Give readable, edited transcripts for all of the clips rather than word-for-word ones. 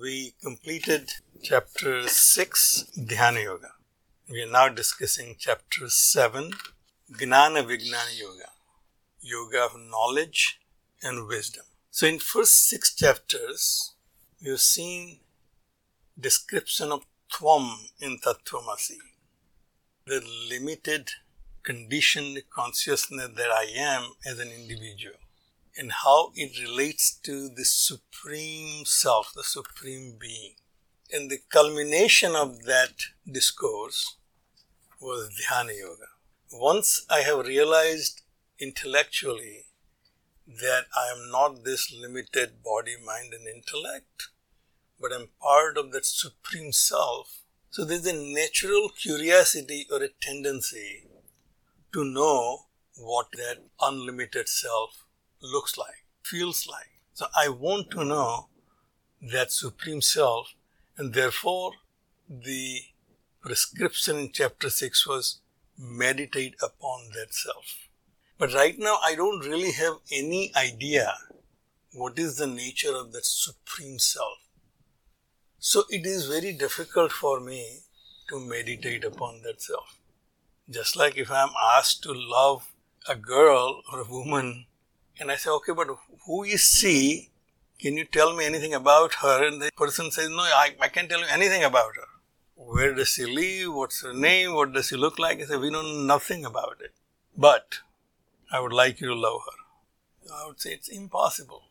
We completed Chapter 6, Dhyana Yoga. We are now discussing Chapter 7, Gnana Vignana Yoga, Yoga of Knowledge and Wisdom. So in first 6 chapters, we have seen description of Tvam in Tattvamasi, the limited conditioned consciousness that I am as an individual, and how it relates to the Supreme Self, the Supreme Being. And the culmination of that discourse was Dhyana Yoga. Once I have realized intellectually that I am not this limited body, mind and intellect, but I am part of that Supreme Self, so there is a natural curiosity or a tendency to know what that unlimited Self looks like, feels like. So I want to know that Supreme Self, and therefore the prescription in Chapter 6 was meditate upon that Self. But right now I don't really have any idea what is the nature of that Supreme Self. So it is very difficult for me to meditate upon that Self. Just like if I am asked to love a girl or a woman, and I say, okay, but who is she? Can you tell me anything about her? And the person says, no, I can't tell you anything about her. Where does she live? What's her name? What does she look like? I say, we know nothing about it. But I would like you to love her. I would say it's impossible.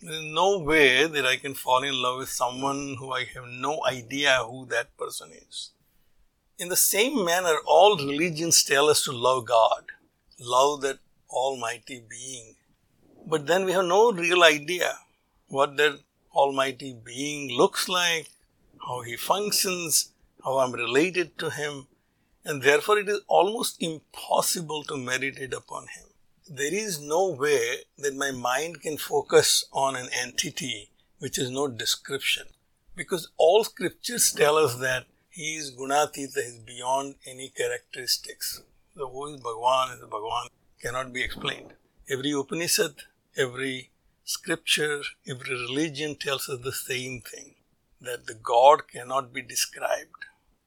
There is no way that I can fall in love with someone who I have no idea who that person is. In the same manner, all religions tell us to love God, love that almighty being. But then we have no real idea what that almighty being looks like, how he functions, how I'm related to him. And therefore it is almost impossible to meditate upon him. There is no way that my mind can focus on an entity which is no description. Because all scriptures tell us that he is Gunatita, he is beyond any characteristics. So who is Bhagawan? Bhagawan cannot be explained. Every Upanishad, every scripture, every religion tells us the same thing, that the God cannot be described.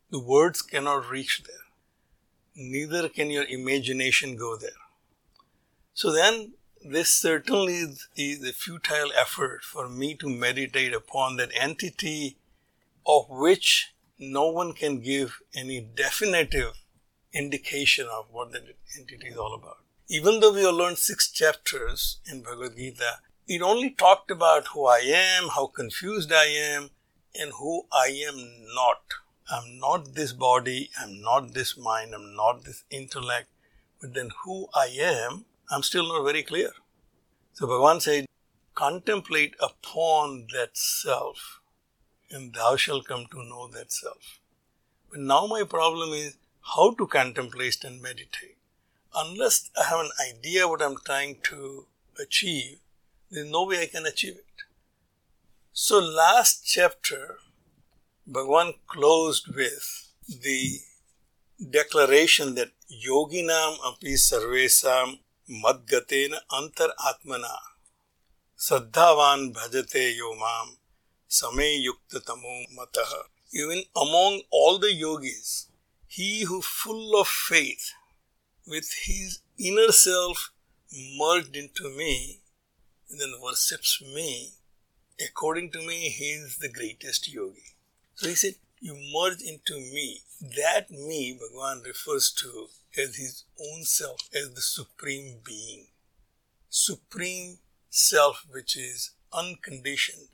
The words cannot reach there. Neither can your imagination go there. So then, this certainly is a futile effort for me to meditate upon that entity of which no one can give any definitive indication of what that entity is all about. Even though we have learned 6 chapters in Bhagavad Gita, it only talked about who I am, how confused I am, and who I am not. I'm not this body, I'm not this mind, I'm not this intellect. But then who I am, I'm still not very clear. So Bhagavan said, contemplate upon that Self, and thou shalt come to know that Self. But now my problem is how to contemplate and meditate. Unless I have an idea what I'm trying to achieve, there's no way I can achieve it. So last chapter, Bhagavan closed with the declaration that yoginam api sarvesam madgatena antar atmana saddhavan bhajate yomam same yuktatamo mataha. Even among all the yogis, he who full of faith with his inner self merged into me and then worships me, according to me, he is the greatest yogi. So he said, you merge into me. That me, Bhagavan refers to as his own self, as the Supreme Being. Supreme Self which is unconditioned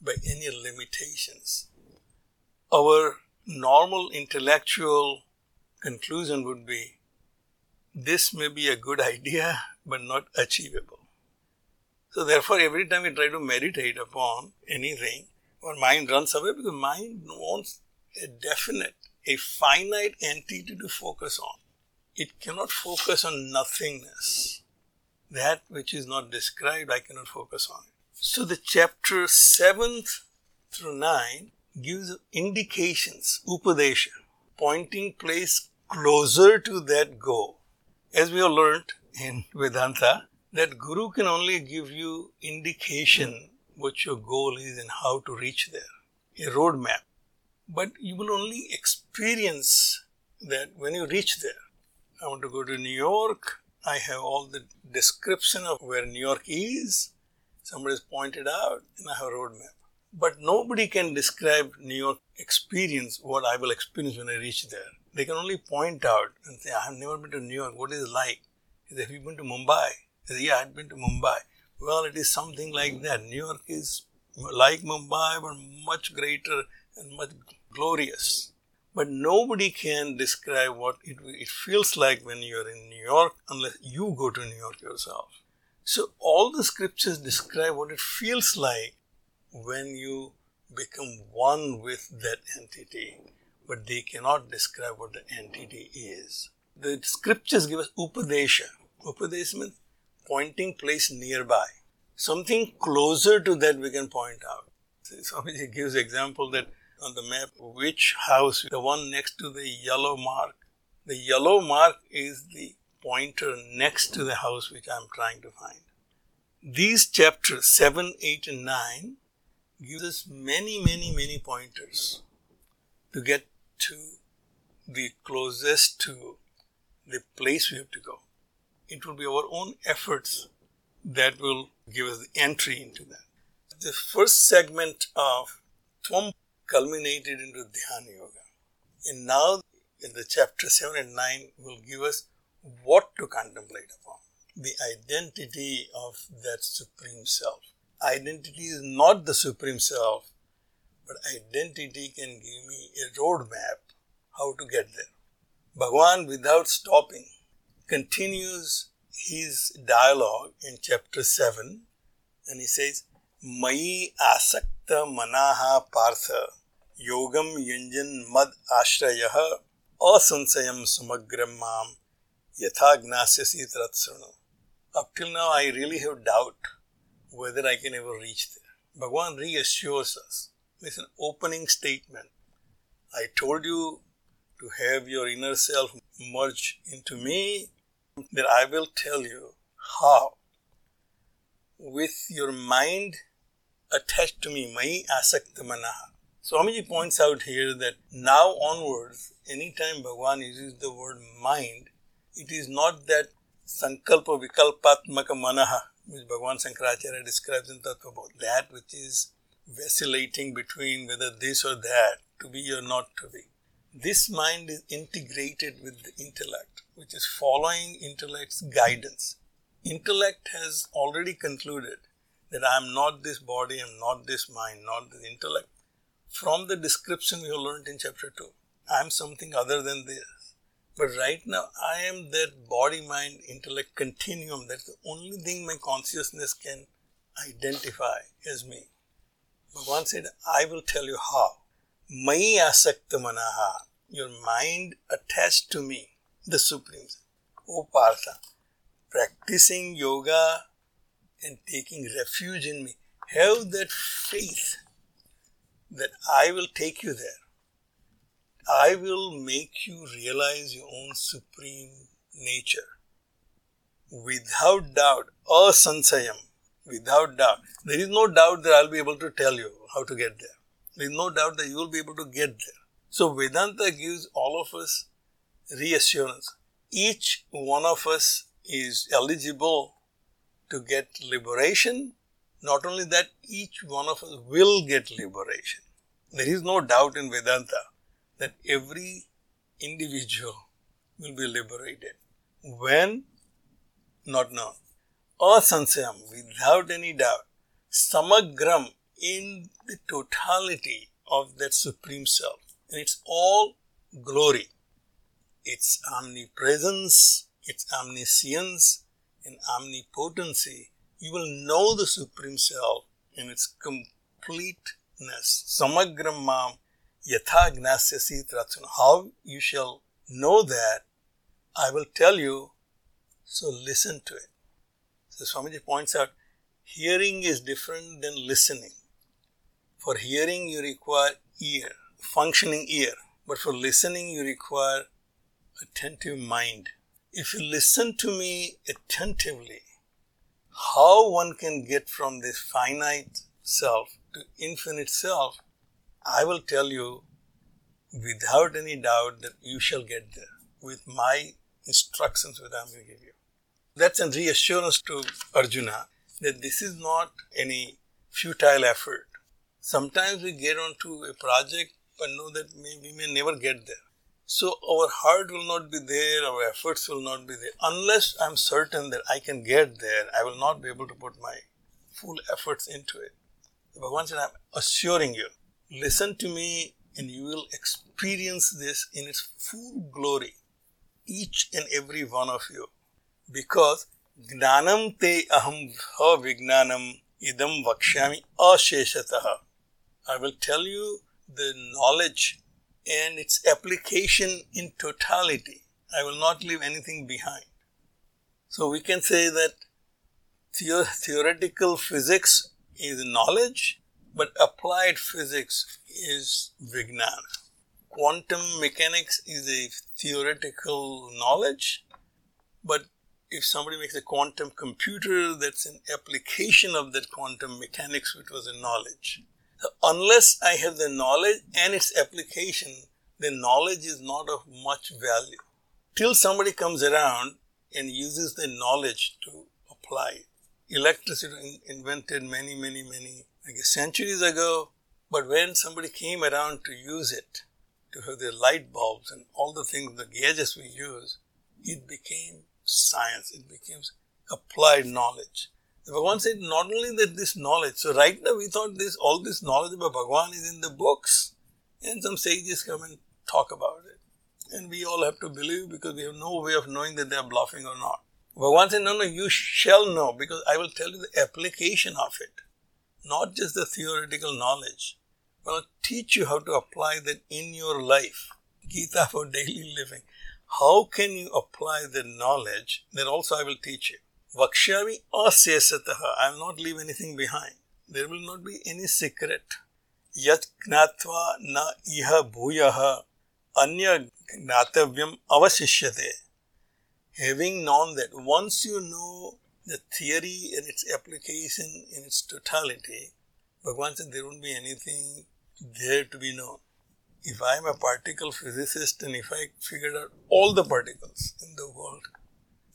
by any limitations. Our normal intellectual conclusion would be, this may be a good idea, but not achievable. So therefore, every time we try to meditate upon anything, or mind runs away, because mind wants a definite, a finite entity to focus on. It cannot focus on nothingness. That which is not described, I cannot focus on. So the chapter 7th through 9 gives indications, Upadesha, pointing place closer to that goal. As we have learnt in Vedanta, that Guru can only give you indication what your goal is and how to reach there, a roadmap. But you will only experience that when you reach there. I want to go to New York. I have all the description of where New York is. Somebody has pointed out and I have a roadmap. But nobody can describe New York experience, what I will experience when I reach there. They can only point out and say, I have never been to New York. What is it like? They say, have you been to Mumbai? They say, yeah, I've been to Mumbai. Well, it is something like that. New York is like Mumbai, but much greater and much glorious. But nobody can describe what it feels like when you are in New York, unless you go to New York yourself. So all the scriptures describe what it feels like when you become one with that entity. But they cannot describe what the entity is. The scriptures give us Upadesha. Upadesha means pointing place nearby. Something closer to that we can point out. See, Swamiji gives example that on the map, which house, the one next to the yellow mark. The yellow mark is the pointer next to the house which I am trying to find. These chapters 7, 8 and 9 gives us many pointers to get to the closest to the place we have to go. It will be our own efforts that will give us the entry into that. The first segment of Tvam culminated into Dhyana Yoga. And now in the chapter 7 and 9 will give us what to contemplate upon. The identity of that Supreme Self. Identity is not the Supreme Self, but identity can give me a roadmap how to get there. Bhagawan, without stopping, continues his dialogue in chapter 7 and he says, Mai asakta manaha Partha yogam yunjan mad ashrayah asansayam samagram mam yatha gnasyasi tratsrano. Up till now I really have doubt whether I can ever reach there. Bhagawan reassures us. It's an opening statement. I told you to have your inner self merge into me, that I will tell you how. With your mind attached to me, Mai asakta manaha. Swamiji points out here that now onwards, anytime Bhagawan uses the word mind, it is not that sankalpa vikalpatmaka manaha, which Bhagavan Sankaracharya describes in Tattvamasi, that which is vacillating between whether this or that, to be or not to be. This mind is integrated with the intellect, which is following intellect's guidance. Intellect has already concluded that I am not this body, I am not this mind, not this intellect. From the description we have learnt in chapter 2, I am something other than this. But right now, I am that body-mind-intellect continuum. That's the only thing my consciousness can identify as me. Bhagavan said, I will tell you how. Mai asakta manaha, your mind attached to me, the Supreme. O Partha, practicing yoga and taking refuge in me. Have that faith that I will take you there. I will make you realize your own supreme nature. Without doubt, O Sansayam. Without doubt. There is no doubt that I will be able to tell you how to get there. There is no doubt that you will be able to get there. So Vedanta gives all of us reassurance. Each one of us is eligible to get liberation. Not only that, each one of us will get liberation. There is no doubt in Vedanta that every individual will be liberated. When? Not known. Asansayam, without any doubt, Samagram, in the totality of that Supreme Self. And it's all glory. Its omnipresence, its omniscience, and omnipotency. You will know the Supreme Self in its complete Samagram yatha gnasyasi tratsuna. How you shall know that, I will tell you, so listen to it. So Swamiji points out, hearing is different than listening. For hearing you require ear, functioning ear. But for listening you require attentive mind. If you listen to me attentively, how one can get from this finite self to infinite self, I will tell you without any doubt that you shall get there with my instructions that I am going to give you. That's a reassurance to Arjuna that this is not any futile effort. Sometimes we get onto a project but know that we may never get there. So our heart will not be there, our efforts will not be there. Unless I am certain that I can get there, I will not be able to put my full efforts into it. Bhagavan said, I am assuring you, listen to me and you will experience this in its full glory, each and every one of you. Because Gnanam te aham bha vignanam idam vakshyami asheshataha. I will tell you the knowledge and its application in totality. I will not leave anything behind. So we can say that theoretical physics is knowledge, but applied physics is Vignana. Quantum mechanics is a theoretical knowledge, but if somebody makes a quantum computer, that's an application of that quantum mechanics, which was a knowledge. So unless I have the knowledge and its application, the knowledge is not of much value. Till somebody comes around and uses the knowledge to apply it. Electricity invented many centuries ago. But when somebody came around to use it, to have the light bulbs and all the things, the gadgets we use, it became science. It became applied knowledge. Bhagavan said, not only that this knowledge, so right now we thought this, all this knowledge about Bhagavan is in the books and some sages come and talk about it. And we all have to believe because we have no way of knowing that they are bluffing or not. Bhagavan said, no, you shall know because I will tell you the application of it, not just the theoretical knowledge. I will teach you how to apply that in your life. Gita for daily living. How can you apply the knowledge? That also I will teach you. Vakshavi asesataha. I will not leave anything behind. There will not be any secret. Yat gnatva na iha bhuyaha anya gnatavyam avasishyate. Having known that, once you know the theory and its application in its totality, Bhagavan said there won't be anything there to be known. If I am a particle physicist and if I figured out all the particles in the world,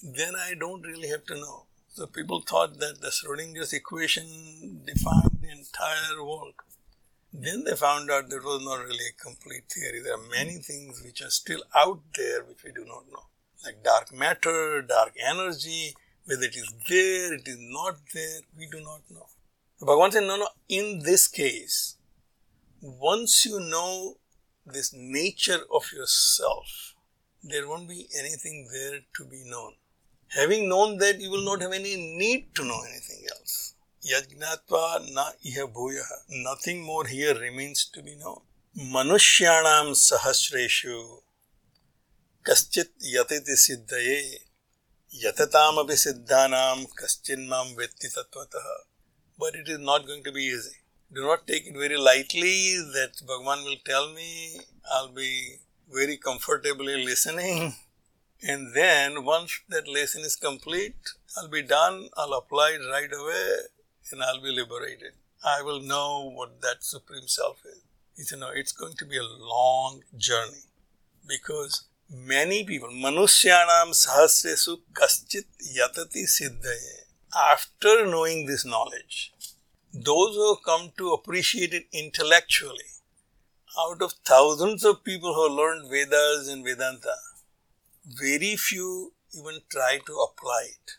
then I don't really have to know. So people thought that the Schrodinger's equation defined the entire world. Then they found out that it was not really a complete theory. There are many things which are still out there which we do not know. Like dark matter, dark energy, whether it is there, it is not there, we do not know. So Bhagavan said, no, in this case, once you know this nature of yourself, there won't be anything there to be known. Having known that, you will not have any need to know anything else. Yajnatva na iha bhuyaha. Nothing more here remains to be known. Manushyanam sahasreshu kaschit yatiti siddhaye yatatam api siddhanam kaschinmam vetti tattvataha. But it is not going to be easy. Do not take it very lightly that Bhagavan will tell me, I'll be very comfortably listening. And then once that lesson is complete, I'll be done, I'll apply it right away and I'll be liberated. I will know what that Supreme Self is. He said, no, it's going to be a long journey because many people, Manushyanam sahasresu kaschit yatati siddhaye. After knowing this knowledge, those who have come to appreciate it intellectually, out of thousands of people who have learned Vedas and Vedanta, very few even try to apply it.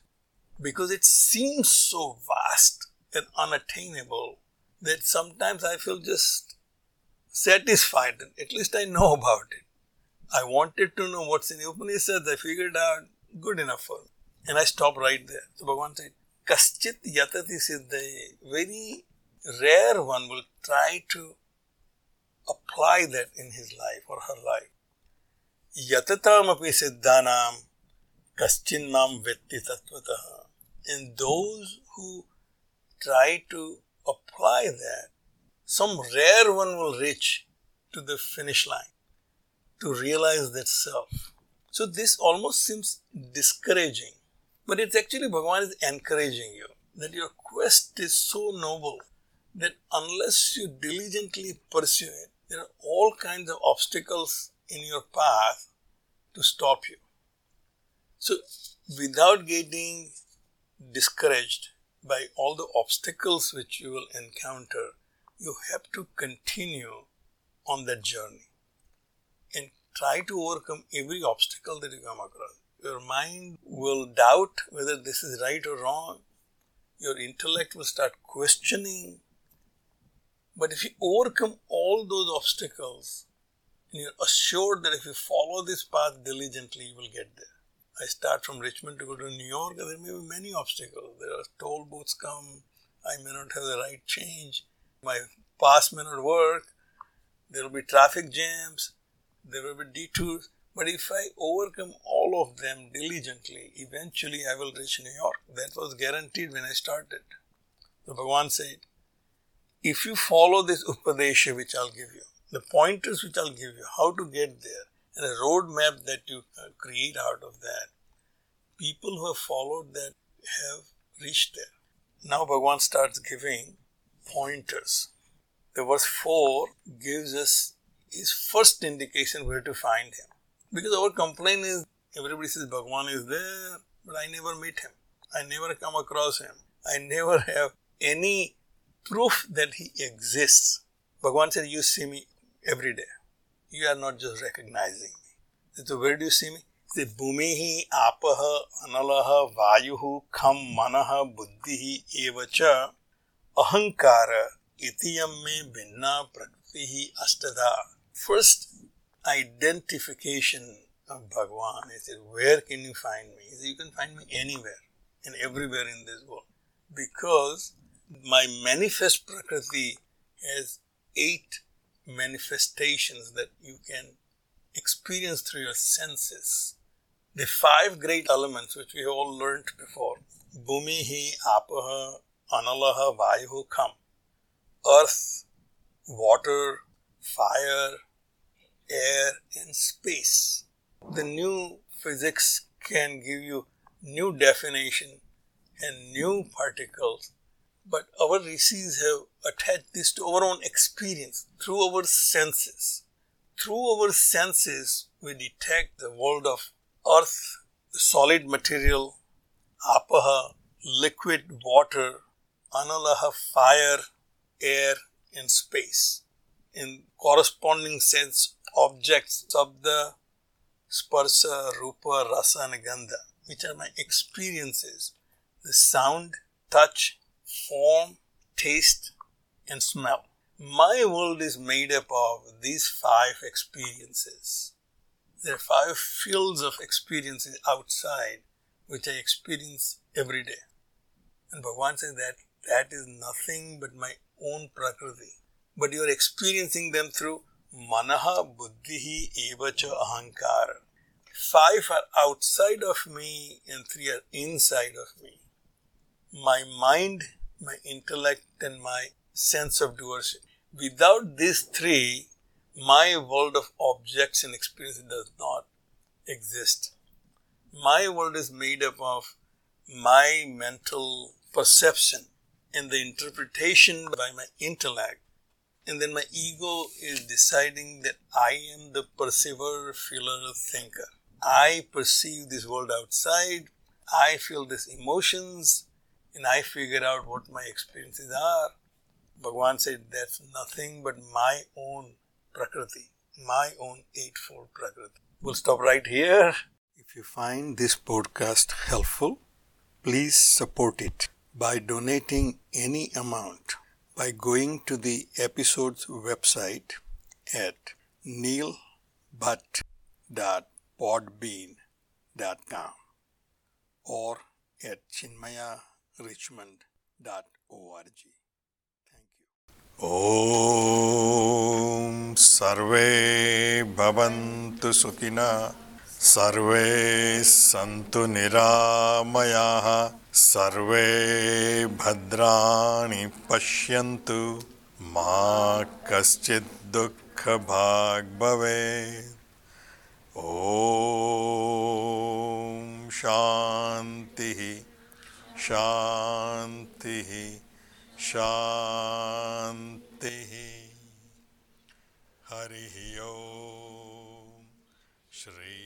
Because it seems so vast and unattainable that sometimes I feel just satisfied that at least I know about it. I wanted to know what's in the Upanishads, I figured out, good enough for me. And I stopped right there. So Bhagavan said, kaschit yatati siddhaye, very rare one will try to apply that in his life or her life. Yatatam api siddhanam kaschin mam vetti tattvataha. And those who try to apply that, some rare one will reach to the finish line, to realize that self. So this almost seems discouraging, but it's actually Bhagavan is encouraging you that your quest is so noble that unless you diligently pursue it, there are all kinds of obstacles in your path to stop you. So without getting discouraged by all the obstacles which you will encounter, you have to continue on that journey and try to overcome every obstacle that you come across. Your mind will doubt whether this is right or wrong. Your intellect will start questioning. But if you overcome all those obstacles, and you're assured that if you follow this path diligently, you will get there. I start from Richmond to go to New York, there may be many obstacles. There are toll booths come. I may not have the right change. My pass may not work. There will be traffic jams. There will be detours. But if I overcome all of them diligently, eventually I will reach New York. That was guaranteed when I started. So Bhagavan said, if you follow this Upadesha which I'll give you, the pointers which I'll give you, how to get there, and a roadmap that you create out of that, people who have followed that have reached there. Now Bhagavan starts giving pointers. The verse 4 gives us his first indication where to find him. Because our complaint is, everybody says Bhagavan is there, but I never meet him. I never come across him. I never have any proof that he exists. Bhagavan said, you see me every day. You are not just recognizing me. So where do you see me? He said, Bhumihi, Apaha, Analaha, Vayu, Kam, Manaha, Buddhihi, Evacha, Ahankara, Itiyam me Binna, Prakriti, Astada. First identification of Bhagavan. He said, where can you find me? He said, you can find me anywhere and everywhere in this world. Because my manifest Prakriti has 8 manifestations that you can experience through your senses. The 5 great elements which we all learnt before. Bhumihi, Apaha, Analaha, Vayuhu, Kam. Earth, water, fire, air and space. The new physics can give you new definition and new particles, but our rishis have attached this to our own experience through our senses. Through our senses, we detect the world of earth, solid material, apaha, liquid water, analaha, fire, air, and space. In corresponding sense, objects, sabda, sparsa, rupa, rasa, and gandha, which are my experiences. The sound, touch, form, taste, and smell. My world is made up of these 5 experiences. There are 5 fields of experiences outside, which I experience every day. And Bhagavan says that is nothing but my own prakriti. But you are experiencing them through Manaha, Buddhihi, Evacha, Ahankara. 5 are outside of me and 3 are inside of me. My mind, my intellect and my sense of doership. Without these 3, my world of objects and experiences does not exist. My world is made up of my mental perception and the interpretation by my intellect. And then my ego is deciding that I am the perceiver, feeler, thinker. I perceive this world outside. I feel these emotions. And I figure out what my experiences are. Bhagavan said that's nothing but my own prakriti. My own 8-fold prakriti. We'll stop right here. If you find this podcast helpful, please support it by donating any amount. By going to the episode's website at neilbot.podbean.com or at chinmayarichmond.org. Om Sarve Bhavantu Sukhina Sarve Santu Niramayaha Sarve Bhadrani Pashyantu Ma Kaschid Dukkha Bhag Bhavet Om Shantihi Shantihi Shantihi Harihi Om Shri